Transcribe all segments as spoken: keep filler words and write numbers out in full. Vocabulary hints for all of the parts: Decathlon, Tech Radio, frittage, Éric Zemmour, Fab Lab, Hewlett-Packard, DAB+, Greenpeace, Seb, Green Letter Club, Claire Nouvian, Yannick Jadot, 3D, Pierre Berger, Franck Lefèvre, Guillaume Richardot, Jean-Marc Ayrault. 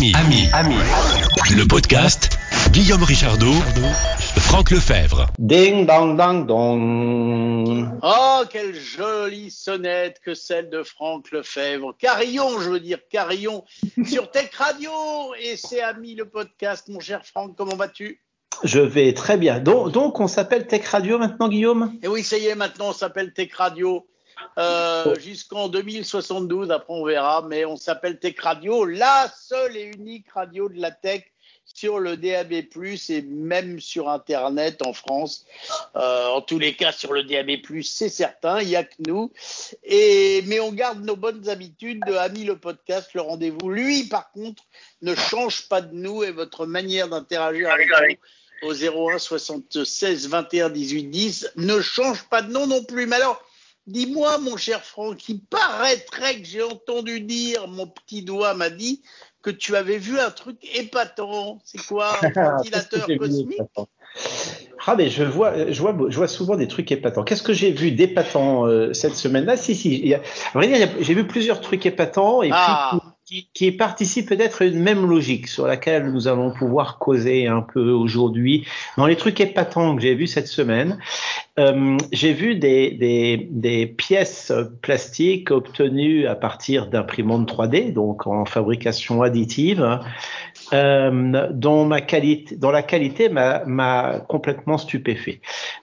Ami, Ami, Ami. Le podcast Guillaume Richardot, Franck Lefèvre. Ding dong dong dong. Oh, quelle jolie sonnette que celle de Franck Lefèvre. Carillon, je veux dire, carillon sur Tech Radio. Et c'est Ami, le podcast. Mon cher Franck, comment vas-tu ? Je vais très bien. Donc, donc on s'appelle Tech Radio maintenant, Guillaume ? Et oui, ça y est, maintenant on s'appelle Tech Radio. Euh, jusqu'en deux mille soixante-douze, après on verra, mais on s'appelle Tech Radio, la seule et unique radio de la tech sur le D A B plus, et même sur Internet en France, euh, en tous les cas sur le D A B plus, c'est certain, il n'y a que nous, et, mais on garde nos bonnes habitudes de Ami le podcast, le rendez-vous, lui par contre ne change pas de nous, et votre manière d'interagir avec nous au zéro un soixante-seize vingt et un dix-huit dix ne change pas de nom non plus. Mais alors, dis-moi, mon cher Franck, il paraîtrait que j'ai entendu dire, mon petit doigt m'a dit, que tu avais vu un truc épatant. C'est quoi, un dilateur cosmique ? Ah, mais je vois, je vois, je vois souvent des trucs épatants. Qu'est-ce que j'ai vu d'épatant euh, cette semaine-là ? Si, si. À vrai dire, j'ai vu plusieurs trucs épatants et ah. puis. Qui, qui participe peut-être à une même logique sur laquelle nous allons pouvoir causer un peu aujourd'hui. Dans les trucs épatants que j'ai vus cette semaine, euh, j'ai vu des, des, des pièces plastiques obtenues à partir d'imprimantes trois D, donc en fabrication additive, euh, dont, ma qualité, dont la qualité m'a, m'a complètement stupéfait.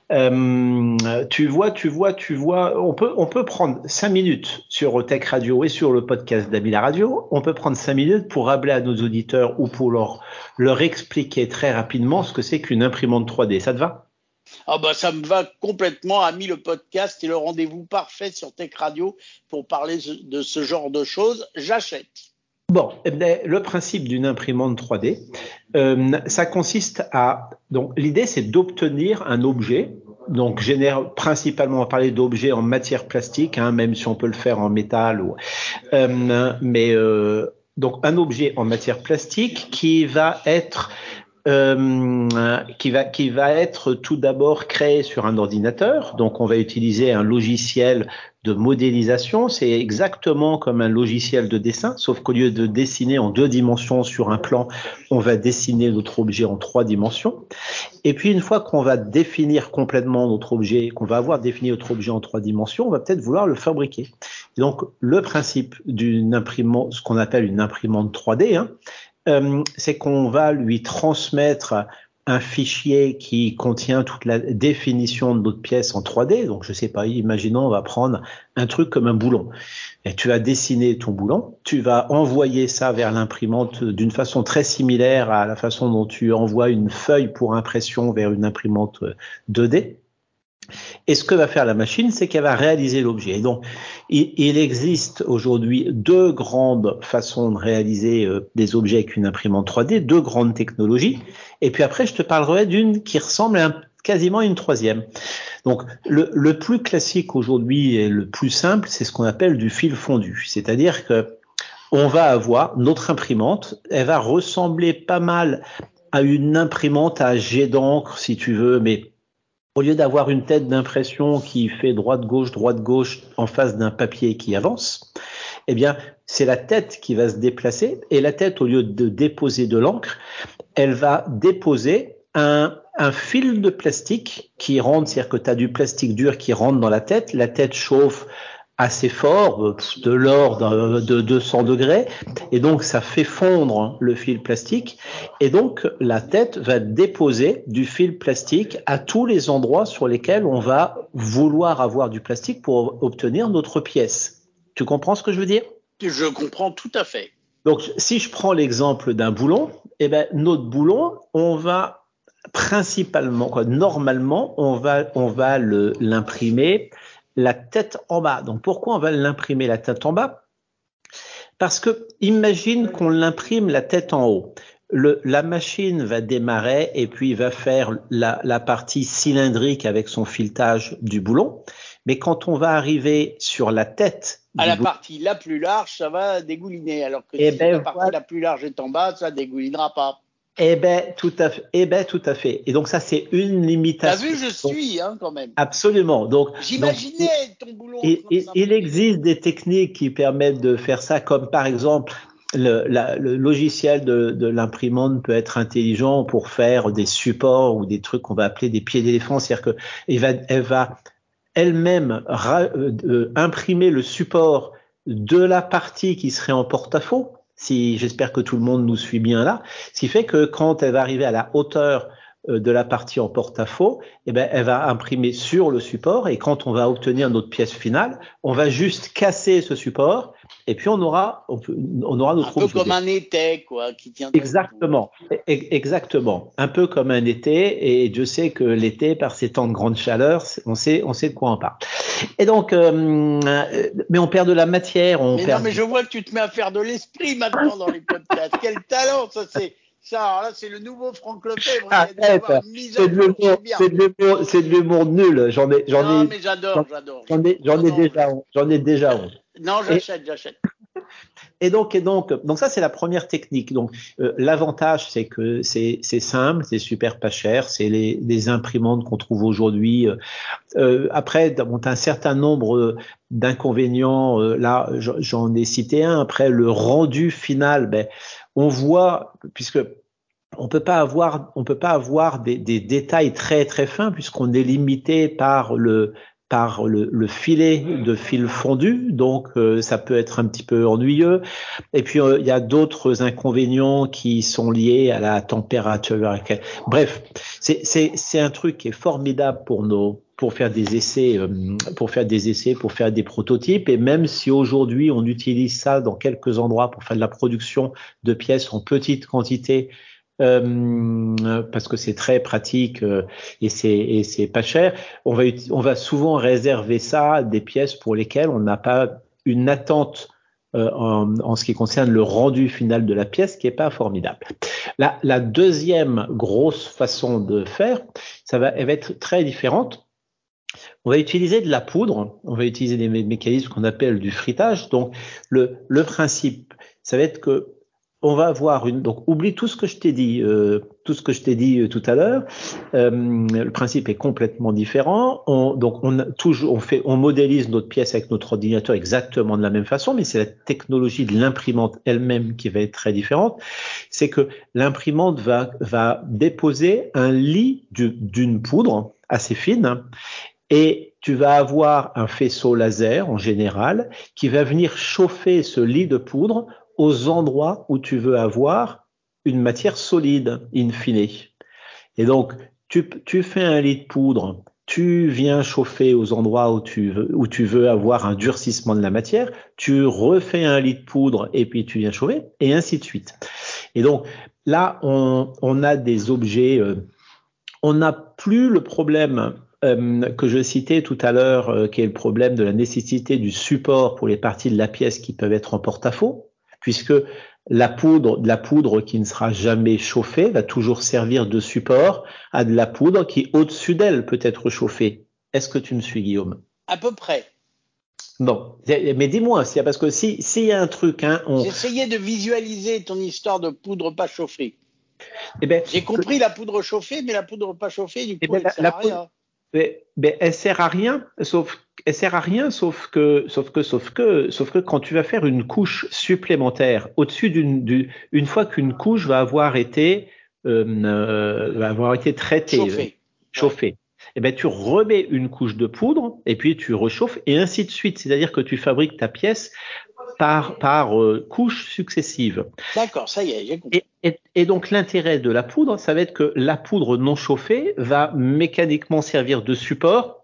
Euh, tu vois, tu vois, tu vois, on peut, on peut prendre cinq minutes sur Tech Radio et sur le podcast d'Ami la Radio. On peut prendre cinq minutes pour rappeler à nos auditeurs ou pour leur, leur expliquer très rapidement ce que c'est qu'une imprimante trois D. Ça te va ? Ah bah ça me va complètement. Ami le podcast et le rendez-vous parfait sur Tech Radio pour parler de ce genre de choses. J'achète. Bon, eh bien, le principe d'une imprimante trois D, euh, ça consiste à, donc l'idée c'est d'obtenir un objet, donc génère principalement on va parler d'objets en matière plastique, hein, même si on peut le faire en métal, ou, euh, mais euh, donc un objet en matière plastique qui va être Euh, qui va qui va être tout d'abord créé sur un ordinateur. Donc on va utiliser un logiciel de modélisation, c'est exactement comme un logiciel de dessin, sauf qu'au lieu de dessiner en deux dimensions sur un plan, on va dessiner notre objet en trois dimensions. Et puis une fois qu'on va définir complètement notre objet, qu'on va avoir défini notre objet en trois dimensions, on va peut-être vouloir le fabriquer. Et donc le principe d'une imprimante, ce qu'on appelle une imprimante trois D, hein, Euh, c'est qu'on va lui transmettre un fichier qui contient toute la définition de notre pièce en trois D. Donc, je sais pas, imaginons, on va prendre un truc comme un boulon. Et tu as dessiné ton boulon, tu vas envoyer ça vers l'imprimante d'une façon très similaire à la façon dont tu envoies une feuille pour impression vers une imprimante deux D. Et ce que va faire la machine, c'est qu'elle va réaliser l'objet. Et donc, il, il existe aujourd'hui deux grandes façons de réaliser euh, des objets avec une imprimante trois D, deux grandes technologies. Et puis après, je te parlerai d'une qui ressemble à un, quasiment à une troisième. Donc, le, le plus classique aujourd'hui et le plus simple, c'est ce qu'on appelle du fil fondu. C'est-à-dire que on va avoir notre imprimante, elle va ressembler pas mal à une imprimante à jet d'encre, si tu veux, mais au lieu d'avoir une tête d'impression qui fait droite-gauche, droite-gauche en face d'un papier qui avance, eh bien, c'est la tête qui va se déplacer et la tête, au lieu de déposer de l'encre, elle va déposer un, un fil de plastique qui rentre, c'est-à-dire que tu as du plastique dur qui rentre dans la tête, la tête chauffe assez fort, de l'ordre de deux cents degrés, et donc ça fait fondre le fil plastique, et donc la tête va déposer du fil plastique à tous les endroits sur lesquels on va vouloir avoir du plastique pour obtenir notre pièce. Tu comprends ce que je veux dire ? Je comprends tout à fait. Donc si je prends l'exemple d'un boulon, eh ben notre boulon, on va principalement, quoi, normalement, on va on va le l'imprimer la tête en bas. Donc, pourquoi on va l'imprimer la tête en bas ? Parce que, imagine qu'on l'imprime la tête en haut. Le, la machine va démarrer et puis va faire la, la partie cylindrique avec son filetage du boulon. Mais quand on va arriver sur la tête... À la boulon, partie la plus large, ça va dégouliner. Alors que si ben, la partie voilà. la plus large est en bas, ça dégoulinera pas. Eh ben, tout à fait. Eh ben, tout à fait. Et donc, ça, c'est une limitation. T'as vu, je suis, hein, quand même. Absolument. Donc, j'imaginais donc, ton boulot. Et, et, il existe des techniques qui permettent de faire ça, comme par exemple le, la, le logiciel de, de l'imprimante peut être intelligent pour faire des supports ou des trucs qu'on va appeler des pieds d'éléphant, c'est-à-dire qu'elle va, elle va elle-même ra, euh, imprimer le support de la partie qui serait en porte-à-faux, si j'espère que tout le monde nous suit bien là, ce qui fait que quand elle va arriver à la hauteur de la partie en porte-à-faux, eh ben, elle va imprimer sur le support, et quand on va obtenir notre pièce finale, on va juste casser ce support, et puis on aura, on, peut, on aura notre... Un peu comme un été, quoi, qui tient... Exactement, exactement. Un peu comme un été, et Dieu sait que l'été, par ces temps de grande chaleur, on sait, on sait de quoi on parle. Et donc, euh, mais on perd de la matière, on mais perd... Non, mais je vois que tu te mets à faire de l'esprit maintenant dans les podcasts. Quel talent, ça c'est... Ça, alors là, c'est le nouveau Franck Lefèvre. Ah, c'est, c'est, de c'est de l'humour nul. J'en ai, j'en non, ai, mais j'adore, j'en, j'adore. J'en ai, j'en ai non, déjà honte. J'en ai déjà honte. Non, j'achète, et, j'achète. Et donc, et donc, donc ça, c'est la première technique. Donc, euh, l'avantage, c'est que c'est, c'est simple, c'est super pas cher, c'est les, les imprimantes qu'on trouve aujourd'hui. Euh, après, bon, t'as un certain nombre d'inconvénients. Euh, là, j'en ai cité un. Après, le rendu final, ben, on voit, puisque on peut pas avoir, on peut pas avoir des, des détails très très fins, puisqu'on est limité par le par le, le filet de fil fondu, donc euh, ça peut être un petit peu ennuyeux. Et puis il euh, y a d'autres inconvénients qui sont liés à la température. Bref, c'est c'est c'est un truc qui est formidable pour nos pour faire des essais, pour faire des essais, pour faire des prototypes. Et même si aujourd'hui on utilise ça dans quelques endroits pour faire de la production de pièces en petite quantité, euh, parce que c'est très pratique et c'est, et c'est pas cher, on va, on va souvent réserver ça à des pièces pour lesquelles on n'a pas une attente euh, en, en ce qui concerne le rendu final de la pièce, qui est pas formidable. La, la deuxième grosse façon de faire, ça va, elle va être très différente. On va utiliser de la poudre, on va utiliser des mé- mécanismes qu'on appelle du frittage. Donc, le, le principe, ça va être que on va avoir une. Donc, oublie tout ce que je t'ai dit, euh, tout ce que je t'ai dit euh, tout à l'heure. Euh, le principe est complètement différent. On, donc, on toujours, on fait, on modélise notre pièce avec notre ordinateur exactement de la même façon, mais c'est la technologie de l'imprimante elle-même qui va être très différente. C'est que l'imprimante va va déposer un lit du, d'une poudre assez fine. Hein, et tu vas avoir un faisceau laser, en général, qui va venir chauffer ce lit de poudre aux endroits où tu veux avoir une matière solide, in fine. Et donc, tu, tu fais un lit de poudre, tu viens chauffer aux endroits où tu veux, où tu veux avoir un durcissement de la matière, tu refais un lit de poudre et puis tu viens chauffer, et ainsi de suite. Et donc, là, on, on a des objets, euh, on n'a plus le problème... Euh, que je citais tout à l'heure, euh, qui est le problème de la nécessité du support pour les parties de la pièce qui peuvent être en porte-à-faux, puisque la poudre, la poudre qui ne sera jamais chauffée va toujours servir de support à de la poudre qui, au-dessus d'elle, peut être chauffée. Est-ce que tu me suis, Guillaume ? À peu près. Non, mais dis-moi, parce que si, s'il y a un truc... Hein, on... J'essayais de visualiser ton histoire de poudre pas chauffée. Eh ben, j'ai compris que... la poudre chauffée, mais la poudre pas chauffée, du coup, eh ben, elle sert la, à rien. Poudre... Mais, mais elle sert à rien, sauf elle sert à rien, sauf que, sauf que, sauf que, sauf que quand tu vas faire une couche supplémentaire au-dessus d'une, d'une, une fois qu'une couche va avoir été, euh, va avoir été traitée, chauffée, chauffée. Ouais. Et ben tu remets une couche de poudre et puis tu réchauffes et ainsi de suite. C'est-à-dire que tu fabriques ta pièce par par euh, couches successives. D'accord, ça y est, j'ai compris. Et, et, et donc l'intérêt de la poudre, ça va être que la poudre non chauffée va mécaniquement servir de support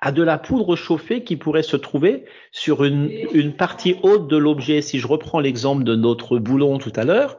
à de la poudre chauffée qui pourrait se trouver sur une une partie haute de l'objet. Si je reprends l'exemple de notre boulon tout à l'heure,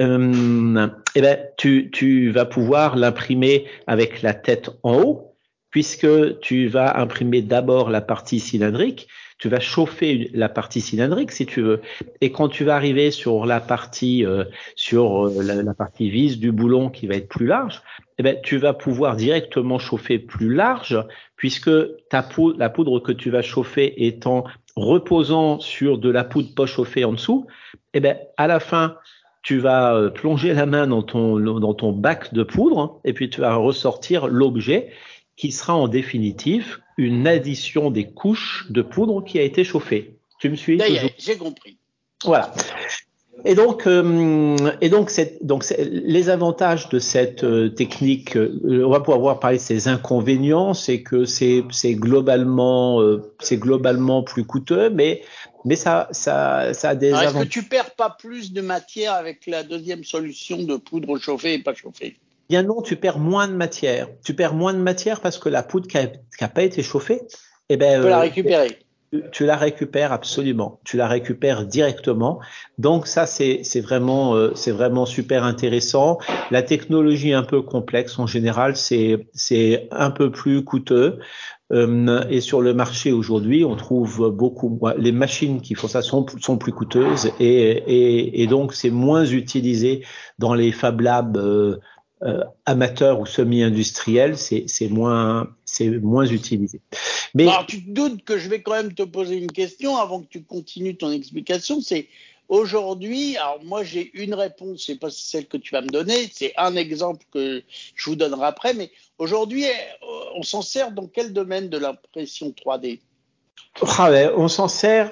euh, et ben tu tu vas pouvoir l'imprimer avec la tête en haut, puisque tu vas imprimer d'abord la partie cylindrique. Tu vas chauffer la partie cylindrique si tu veux, et quand tu vas arriver sur la partie euh, sur euh, la, la partie vis du boulon qui va être plus large, eh ben tu vas pouvoir directement chauffer plus large, puisque ta poudre, la poudre que tu vas chauffer étant reposant sur de la poudre pas chauffée en dessous, eh ben à la fin tu vas plonger la main dans ton dans ton bac de poudre et puis tu vas ressortir l'objet qui sera en définitive une addition des couches de poudre qui a été chauffée. Tu me suis ? D'ailleurs, j'ai compris. Voilà. Et donc, euh, et donc, cette, donc les avantages de cette euh, technique, euh, on va pouvoir parler de ses inconvénients, c'est que c'est, c'est globalement, euh, c'est globalement plus coûteux, mais mais ça, ça, ça a des. Alors, est-ce que tu perds pas plus de matière avec la deuxième solution de poudre chauffée et pas chauffée? Bien non, tu perds moins de matière. Tu perds moins de matière parce que la poudre qui n'a pas été chauffée, eh ben, tu peux euh, la récupérer. Tu la récupères absolument, tu la récupères directement. Donc ça c'est c'est vraiment euh, c'est vraiment super intéressant. La technologie est un peu complexe en général, c'est c'est un peu plus coûteux. Euh, et sur le marché aujourd'hui, on trouve beaucoup les machines qui font ça sont sont plus coûteuses et et et donc c'est moins utilisé dans les Fab Labs euh, euh, amateurs ou semi-industriels, c'est c'est moins c'est moins utilisé. Mais... Alors, tu te doutes que je vais quand même te poser une question avant que tu continues ton explication. C'est aujourd'hui, alors moi j'ai une réponse, c'est pas celle que tu vas me donner, c'est un exemple que je vous donnerai après, mais aujourd'hui, on s'en sert dans quel domaine de l'impression trois D ? Ah ouais, on s'en sert,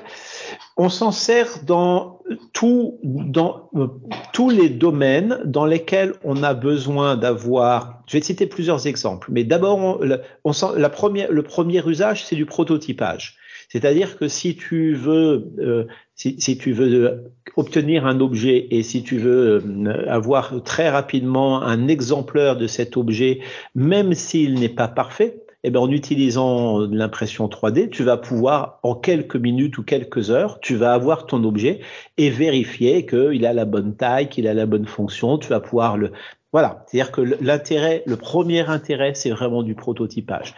on s'en sert dans tout, dans euh, tous les domaines dans lesquels on a besoin d'avoir. Je vais citer plusieurs exemples, mais d'abord, on, on s'en, la première, le premier usage, c'est du prototypage. C'est-à-dire que si tu veux, euh, si, si tu veux obtenir un objet et si tu veux euh, avoir très rapidement un exemplaire de cet objet, même s'il n'est pas parfait. Eh ben, en utilisant l'impression trois D, tu vas pouvoir, en quelques minutes ou quelques heures, tu vas avoir ton objet et vérifier qu'il a la bonne taille, qu'il a la bonne fonction, tu vas pouvoir le, voilà. C'est-à-dire que l'intérêt, le premier intérêt, c'est vraiment du prototypage.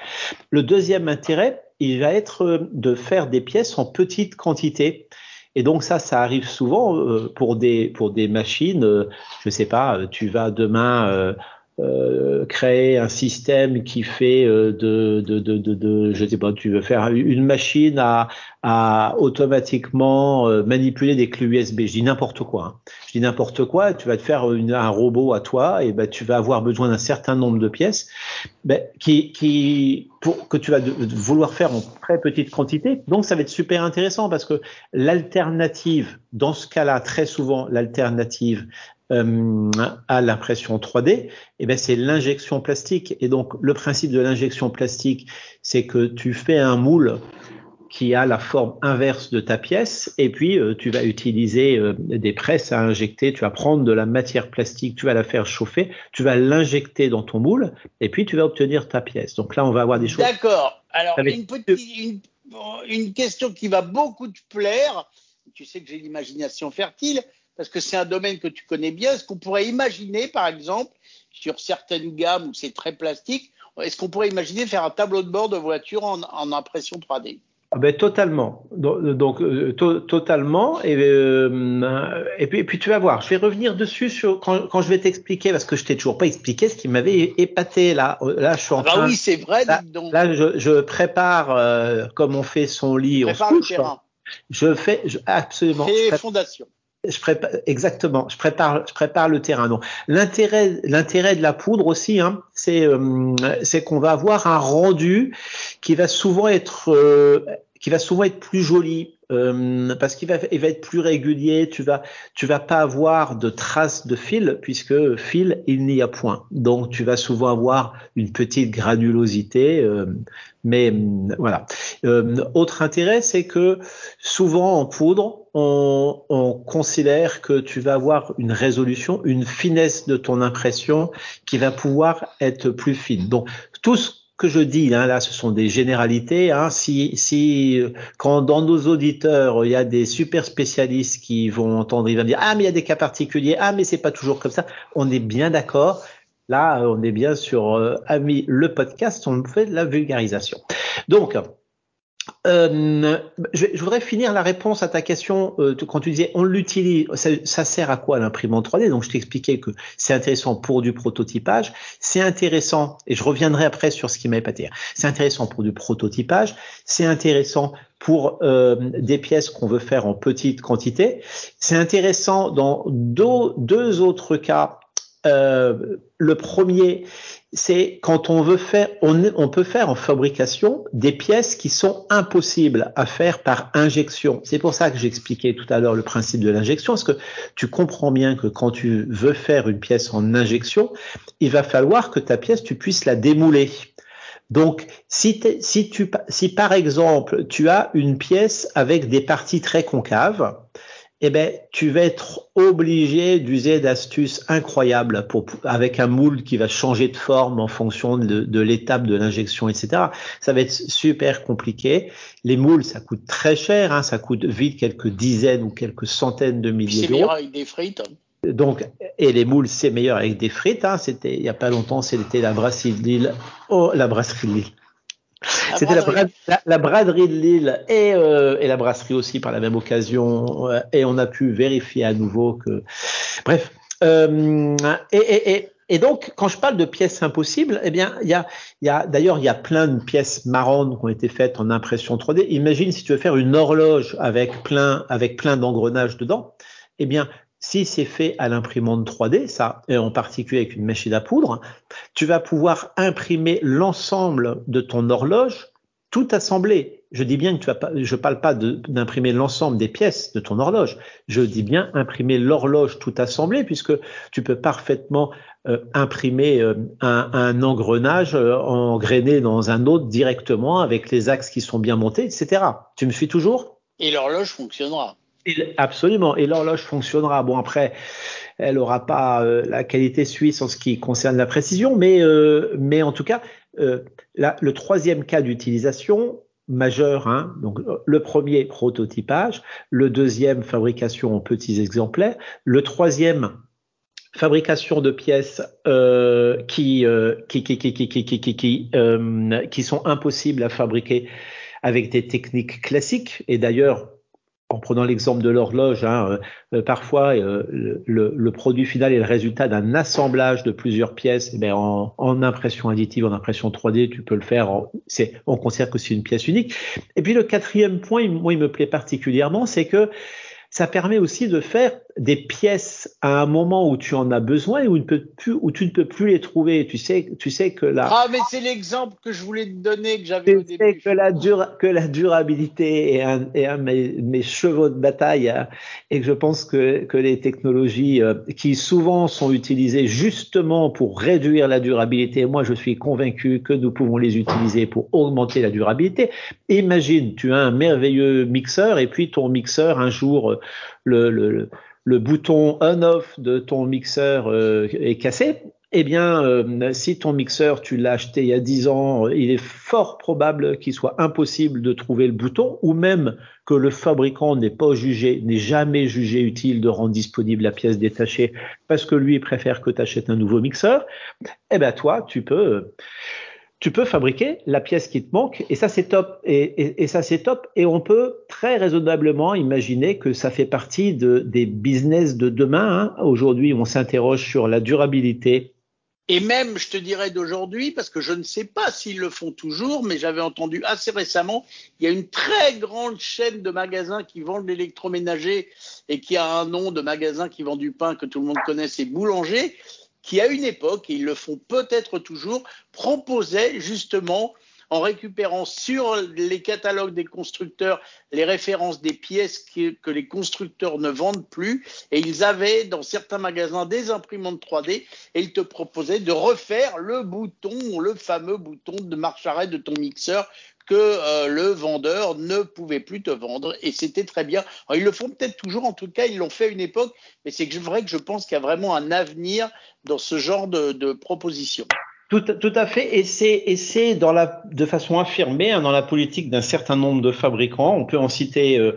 Le deuxième intérêt, il va être de faire des pièces en petite quantité. Et donc ça, ça arrive souvent pour des, pour des machines, je sais pas, tu vas demain, Euh, créer un système qui fait euh, de, de, de, de, de, je sais pas, tu veux faire une machine à, à automatiquement euh, manipuler des clés U S B. Je dis n'importe quoi. Hein. Je dis n'importe quoi. Tu vas te faire une, un robot à toi et ben tu vas avoir besoin d'un certain nombre de pièces, ben, qui, qui, pour que tu vas de, de vouloir faire en très petite quantité. Donc ça va être super intéressant parce que l'alternative, dans ce cas-là, très souvent l'alternative. Euh, à l'impression trois D, eh ben c'est l'injection plastique. Et donc le principe de l'injection plastique, c'est que tu fais un moule qui a la forme inverse de ta pièce, et puis euh, tu vas utiliser euh, des presses à injecter, tu vas prendre de la matière plastique, tu vas la faire chauffer, tu vas l'injecter dans ton moule, et puis tu vas obtenir ta pièce. Donc là, on va avoir des choses... D'accord. Alors, avec... une, petite, une, une question qui va beaucoup te plaire, tu sais que j'ai l'imagination fertile, parce que c'est un domaine que tu connais bien, est-ce qu'on pourrait imaginer, par exemple, sur certaines gammes où c'est très plastique, est-ce qu'on pourrait imaginer faire un tableau de bord de voiture en, en impression trois D ? Ah ben, totalement, donc to- totalement, et, euh, et, puis, et puis tu vas voir, je vais revenir dessus sur, quand, quand je vais t'expliquer, parce que je t'ai toujours pas expliqué ce qui m'avait épaté là, là je suis en ah bah train… Ah oui, c'est vrai, là, dis donc. Là, je, je prépare, euh, comme on fait son lit, on se couche, le terrain. Je fais je, absolument… C'est fondation. Je prépare, exactement, je prépare, je prépare le terrain. Donc, l'intérêt, l'intérêt de la poudre aussi, hein, c'est, euh, c'est qu'on va avoir un rendu qui va souvent être, euh, qui va souvent être plus joli, euh, parce qu'il va, il va être plus régulier. Tu vas, tu vas pas avoir de traces de fil, puisque fil, il n'y a point. Donc, tu vas souvent avoir une petite granulosité, euh, mais voilà. Euh, autre intérêt, c'est que souvent en poudre, On, on considère que tu vas avoir une résolution, une finesse de ton impression qui va pouvoir être plus fine. Donc, tout ce que je dis, hein, là, ce sont des généralités. Hein, si, si, quand dans nos auditeurs, il y a des super spécialistes qui vont entendre, ils vont dire « Ah, mais il y a des cas particuliers. Ah, mais c'est pas toujours comme ça. » On est bien d'accord. Là, on est bien sur euh, Ami, le podcast, on fait de la vulgarisation. Donc, Euh, je, je voudrais finir la réponse à ta question euh, quand tu disais on l'utilise, ça, ça sert à quoi l'imprimante trois D? Donc je t'expliquais que c'est intéressant pour du prototypage, c'est intéressant, et je reviendrai après sur ce qui m'a épaté, c'est intéressant pour du prototypage, c'est intéressant pour euh, des pièces qu'on veut faire en petite quantité, c'est intéressant dans deux, deux autres cas. Euh, le premier, c'est quand on veut faire, on, on peut faire en fabrication des pièces qui sont impossibles à faire par injection. C'est pour ça que j'expliquais tout à l'heure le principe de l'injection, parce que tu comprends bien que quand tu veux faire une pièce en injection, il va falloir que ta pièce, tu puisses la démouler. Donc, si, si, tu, si par exemple, tu as une pièce avec des parties très concaves, eh ben, tu vas être obligé d'user d'astuces incroyables pour, avec un moule qui va changer de forme en fonction de, de l'étape de l'injection, et cetera. Ça va être super compliqué. Les moules, ça coûte très cher, hein, ça coûte vite quelques dizaines ou quelques centaines de milliers d'euros. C'est meilleur avec des frites. Donc, et les moules, c'est meilleur avec des frites. Hein. C'était il y a pas longtemps, c'était la brasserie de Lille. Oh, la brasserie de Lille. La C'était braderie. La, bra- la, la braderie de Lille et, euh, et la brasserie aussi par la même occasion. Euh, et on a pu vérifier à nouveau que. Bref. Euh, et, et, et, et donc, quand je parle de pièces impossibles, eh bien, il y a, il y a, d'ailleurs, il y a plein de pièces marrantes qui ont été faites en impression trois D. Imagine si tu veux faire une horloge avec plein, avec plein d'engrenages dedans. Eh bien, si c'est fait à l'imprimante trois D, ça, et en particulier avec une machine à poudre, tu vas pouvoir imprimer l'ensemble de ton horloge, tout assemblé. Je dis bien que tu vas pas, je parle pas de, d'imprimer l'ensemble des pièces de ton horloge. Je dis bien imprimer l'horloge tout assemblée, puisque tu peux parfaitement euh, imprimer euh, un, un engrenage euh, engrainé dans un autre directement avec les axes qui sont bien montés, et cetera. Tu me suis toujours? Et l'horloge fonctionnera. Absolument. Et l'horloge fonctionnera. Bon, après, elle aura pas euh, la qualité suisse en ce qui concerne la précision, mais euh, mais en tout cas, euh, là, le troisième cas d'utilisation majeur, hein, donc le premier prototypage, le deuxième fabrication en petits exemplaires, le troisième fabrication de pièces euh, qui, euh, qui qui qui qui qui qui qui euh, qui sont impossibles à fabriquer avec des techniques classiques. Et d'ailleurs, en prenant l'exemple de l'horloge, hein, euh, parfois euh, le, le produit final est le résultat d'un assemblage de plusieurs pièces. Eh bien, en, en impression additive, en impression trois D, tu peux le faire. En, c'est, on considère que c'est une pièce unique. Et puis le quatrième point, il, moi, il me plaît particulièrement, c'est que ça permet aussi de faire des pièces à un moment où tu en as besoin et où, ne peux plus, où tu ne peux plus les trouver. Tu sais, tu sais que la... Ah, mais c'est l'exemple que je voulais te donner, que j'avais au début. Que la, dura, que la durabilité est un, est un de mes, mes chevaux de bataille, hein, et que je pense que, que les technologies euh, qui souvent sont utilisées justement pour réduire la durabilité, moi je suis convaincu que nous pouvons les utiliser pour augmenter la durabilité. Imagine, tu as un merveilleux mixeur et puis ton mixeur un jour... Euh, Le, le, le bouton on-off de ton mixeur euh, est cassé, eh bien, euh, si ton mixeur, tu l'as acheté il y a dix ans, il est fort probable qu'il soit impossible de trouver le bouton, ou même que le fabricant n'est pas jugé, n'est jamais jugé utile de rendre disponible la pièce détachée parce que lui préfère que tu achètes un nouveau mixeur. Eh bien, toi, tu peux... Tu peux fabriquer la pièce qui te manque, et ça c'est top, et, et, et ça c'est top, et on peut très raisonnablement imaginer que ça fait partie de, des business de demain, hein. Aujourd'hui, on s'interroge sur la durabilité. Et même, je te dirais d'aujourd'hui, parce que je ne sais pas s'ils le font toujours, mais j'avais entendu assez récemment, il y a une très grande chaîne de magasins qui vendent l'électroménager et qui a un nom de magasin qui vend du pain que tout le monde connaît, c'est Boulanger, qui à une époque, et ils le font peut-être toujours, proposaient justement, en récupérant sur les catalogues des constructeurs les références des pièces que, que les constructeurs ne vendent plus, et ils avaient dans certains magasins des imprimantes trois D, et ils te proposaient de refaire le bouton, le fameux bouton de marche arrêt de ton mixeur, que euh, le vendeur ne pouvait plus te vendre, et c'était très bien. Alors, ils le font peut-être toujours, en tout cas ils l'ont fait à une époque, mais c'est vrai que je pense qu'il y a vraiment un avenir dans ce genre de, de proposition. Tout, tout à fait, et c'est, et c'est dans la, de façon affirmée, hein, dans la politique d'un certain nombre de fabricants. On peut en citer, euh,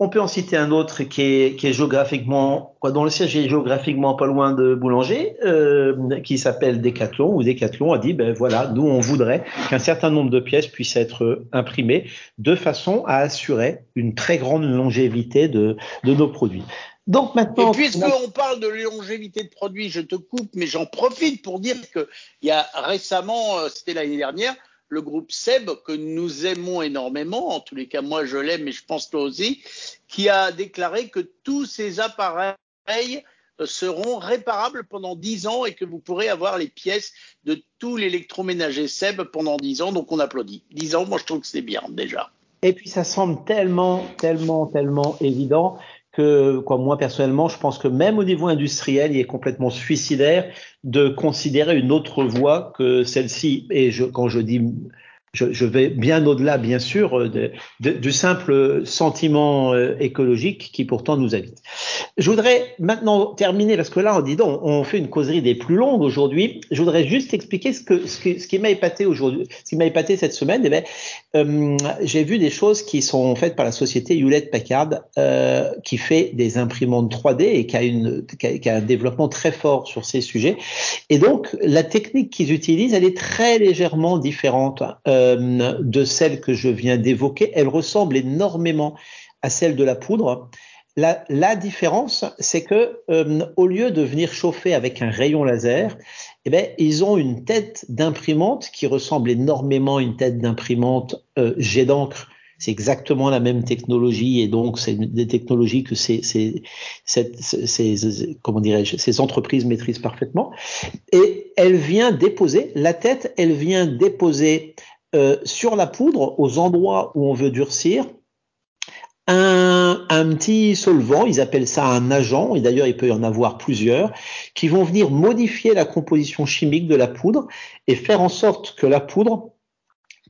on peut en citer un autre qui est, qui est géographiquement, quoi, dont le siège est géographiquement pas loin de Boulanger, euh, qui s'appelle Decathlon, où Decathlon a dit, ben voilà, nous on voudrait qu'un certain nombre de pièces puissent être imprimées de façon à assurer une très grande longévité de, de nos produits. Donc maintenant, et puisqu'on parle de longévité de produits, je te coupe, mais j'en profite pour dire qu'il y a récemment, c'était l'année dernière, le groupe Seb, que nous aimons énormément, en tous les cas moi je l'aime, mais je pense toi aussi, qui a déclaré que tous ces appareils seront réparables pendant dix ans et que vous pourrez avoir les pièces de tout l'électroménager Seb pendant dix ans. Donc, on applaudit. dix ans, moi, je trouve que c'est bien déjà. Et puis, ça semble tellement, tellement, tellement évident que quoi, moi, personnellement, je pense que même au niveau industriel, il est complètement suicidaire de considérer une autre voie que celle-ci. Et je, quand je dis... Je, je vais bien au-delà, bien sûr, de, de, du simple sentiment écologique qui pourtant nous habite. Je voudrais maintenant terminer, parce que là, on dit donc, on fait une causerie des plus longues aujourd'hui. Je voudrais juste expliquer ce que ce, que, ce qui m'a épaté aujourd'hui, ce qui m'a épaté cette semaine. Eh bien, euh, j'ai vu des choses qui sont faites par la société Hewlett-Packard, euh, qui fait des imprimantes trois D et qui a une qui a, qui a un développement très fort sur ces sujets. Et donc, la technique qu'ils utilisent, elle est très légèrement différente. Euh, de celle que je viens d'évoquer, elle ressemble énormément à celle de la poudre. La, la différence, c'est que euh, au lieu de venir chauffer avec un rayon laser, eh bien, ils ont une tête d'imprimante qui ressemble énormément à une tête d'imprimante euh, jet d'encre. C'est exactement la même technologie et donc c'est des technologies que ces, ces, cette, ces, ces, comment dirais-je, ces entreprises maîtrisent parfaitement. Et elle vient déposer, la tête, elle vient déposer Euh, sur la poudre, aux endroits où on veut durcir, un, un petit solvant, ils appellent ça un agent, et d'ailleurs il peut y en avoir plusieurs, qui vont venir modifier la composition chimique de la poudre et faire en sorte que la poudre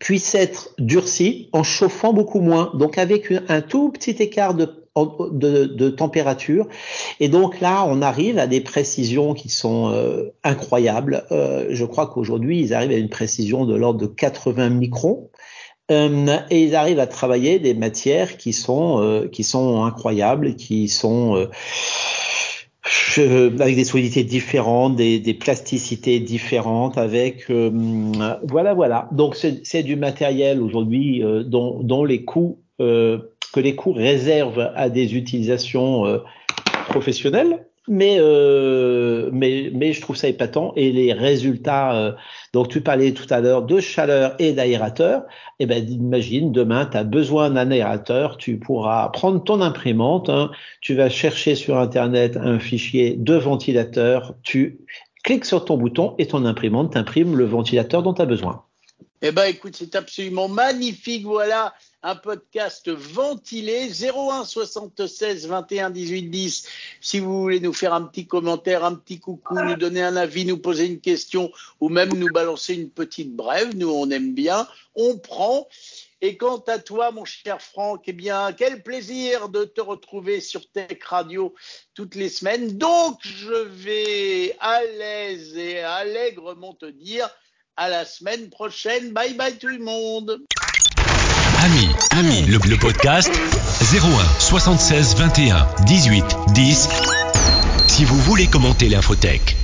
puisse être durcie en chauffant beaucoup moins, donc avec une, un tout petit écart de De, de température. Et donc là, on arrive à des précisions qui sont euh, incroyables. Euh, je crois qu'aujourd'hui, ils arrivent à une précision de l'ordre de quatre-vingts microns. Euh, et ils arrivent à travailler des matières qui sont euh, qui sont incroyables, qui sont euh, avec des solidités différentes, des, des plasticités différentes, avec euh, voilà voilà. Donc c'est, c'est du matériel aujourd'hui euh, dont dont les coûts euh, que les coûts réservent à des utilisations euh, professionnelles, mais, euh, mais, mais je trouve ça épatant. Et les résultats, euh, donc tu parlais tout à l'heure de chaleur et d'aérateur, et ben imagine demain, tu as besoin d'un aérateur, tu pourras prendre ton imprimante, hein, tu vas chercher sur Internet un fichier de ventilateur, tu cliques sur ton bouton et ton imprimante t'imprime le ventilateur dont tu as besoin. Eh ben écoute, c'est absolument magnifique, voilà un podcast ventilé, zéro un soixante-seize vingt et un dix-huit dix, si vous voulez nous faire un petit commentaire, un petit coucou, nous donner un avis, nous poser une question ou même nous balancer une petite brève, nous on aime bien, on prend. Et quant à toi, mon cher Franck, eh bien, quel plaisir de te retrouver sur Tech Radio toutes les semaines. Donc, je vais à l'aise et allègrement te dire à la semaine prochaine. Bye bye tout le monde. Ami, Ami, le, le podcast zéro un soixante-seize vingt et un dix-huit dix. Si vous voulez commenter l'infotech.